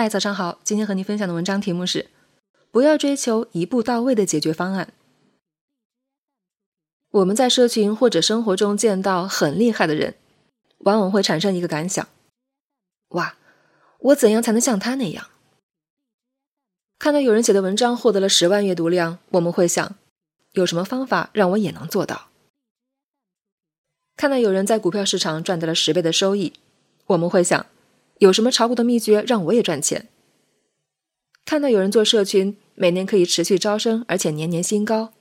嗨，早上好，今天和您分享的文章题目是不要追求一步到位的解决方案。我们在社群或者生活中见到很厉害的人，往往会产生一个感想，哇，我怎样才能像他那样？看到有人写的文章获得了10万阅读量，我们会想，有什么方法让我也能做到？看到有人在股票市场赚到了10倍的收益，我们会想，有什么炒股的秘诀让我也赚钱？看到有人做社群，每年可以持续招生，而且年年新高，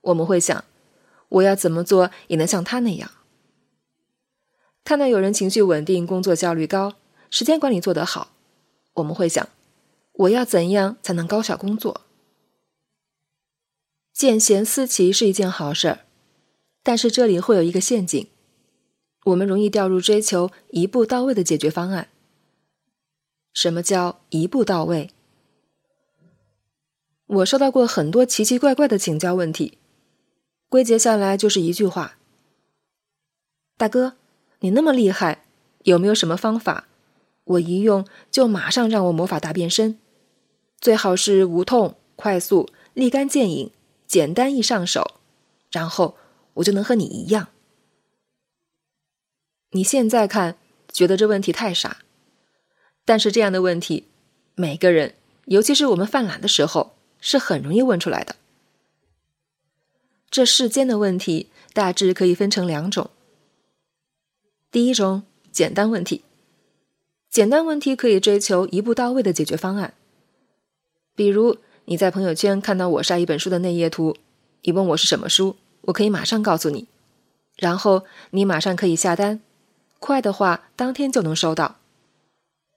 我们会想，我要怎么做也能像他那样？看到有人情绪稳定，工作效率高，时间管理做得好，我们会想，我要怎样才能高效工作？见贤思齐是一件好事儿，但是这里会有一个陷阱，我们容易掉入追求一步到位的解决方案。什么叫一步到位？我收到过很多奇奇怪怪的请教问题，归结下来就是一句话，大哥，你那么厉害，有没有什么方法？我一用就马上让我魔法大变身，最好是无痛、快速、立竿见影、简单易上手，然后我就能和你一样。你现在看，觉得这问题太傻，但是这样的问题，每个人，尤其是我们犯懒的时候，是很容易问出来的。这世间的问题大致可以分成2种。第一种，简单问题。简单问题可以追求一步到位的解决方案。比如，你在朋友圈看到我晒一本书的内页图，你问我是什么书，我可以马上告诉你，然后你马上可以下单，快的话当天就能收到。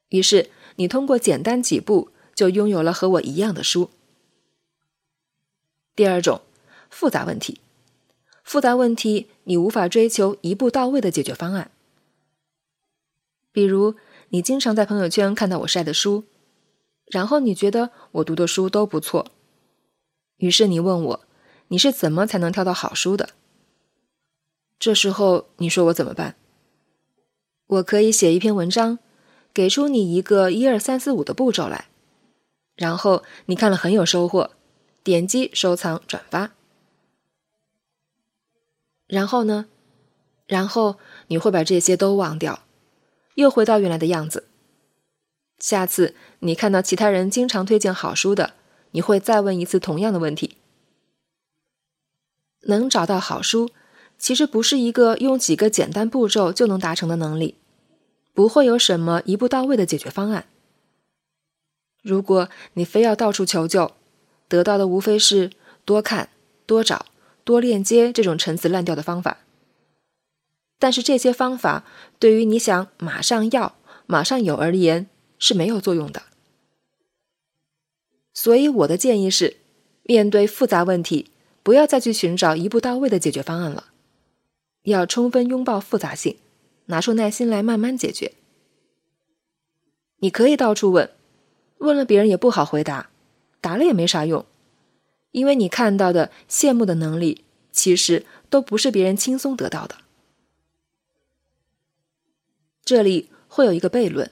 于是你通过简单几步就拥有了和我一样的书。第二种，复杂问题。复杂问题你无法追求一步到位的解决方案。比如你经常在朋友圈看到我晒的书，然后你觉得我读的书都不错，于是你问我，你是怎么才能挑到好书的？这时候你说我怎么办？我可以写一篇文章，给出你一个1、2、3、4、5的步骤来，然后你看了很有收获，点击收藏转发。然后呢？然后你会把这些都忘掉，又回到原来的样子。下次你看到其他人经常推荐好书的，你会再问一次同样的问题。能找到好书，其实不是一个用几个简单步骤就能达成的能力。不会有什么一步到位的解决方案。如果你非要到处求救，得到的无非是多看、多找、多链接这种陈词滥调的方法。但是这些方法对于你想马上要、马上有而言是没有作用的。所以我的建议是，面对复杂问题，不要再去寻找一步到位的解决方案了，要充分拥抱复杂性。拿出耐心来慢慢解决。你可以到处问，问了别人也不好回答，答了也没啥用，因为你看到的羡慕的能力，其实都不是别人轻松得到的。这里会有一个悖论，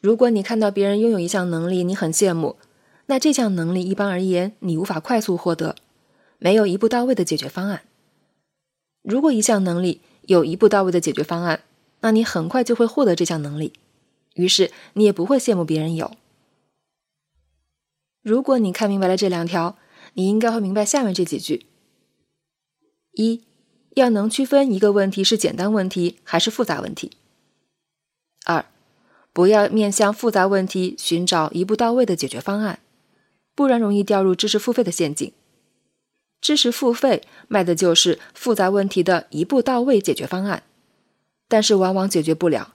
如果你看到别人拥有一项能力，你很羡慕，那这项能力一般而言你无法快速获得，没有一步到位的解决方案。如果一项能力有一步到位的解决方案，那你很快就会获得这项能力，于是你也不会羡慕别人有。如果你看明白了这2条，你应该会明白下面这几句。1. 要能区分一个问题是简单问题还是复杂问题。 2. 不要面向复杂问题寻找一步到位的解决方案，不然容易掉入知识付费的陷阱。知识付费卖的就是复杂问题的一步到位解决方案，但是往往解决不了，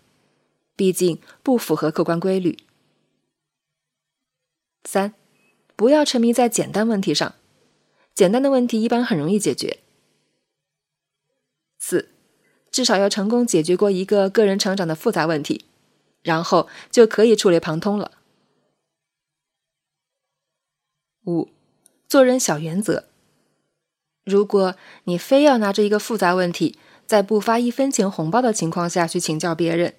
毕竟不符合客观规律。 3. 不要沉迷在简单问题上，简单的问题一般很容易解决。 4. 至少要成功解决过一个个人成长的复杂问题，然后就可以触类旁通了。 5. 做人小原则。如果你非要拿着一个复杂问题，在不发1分钱红包的情况下去请教别人，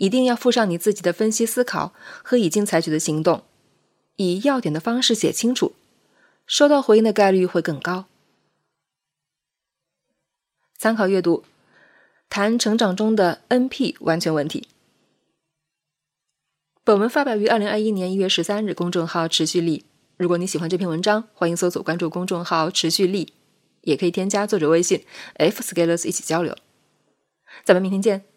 一定要附上你自己的分析思考和已经采取的行动，以要点的方式写清楚，收到回应的概率会更高。参考阅读，谈成长中的 NP 完全问题。本文发表于2021年1月13日，公众号持续力。如果你喜欢这篇文章，欢迎搜索关注公众号持续力，也可以添加作者微信 fscalers 一起交流。咱们明天见。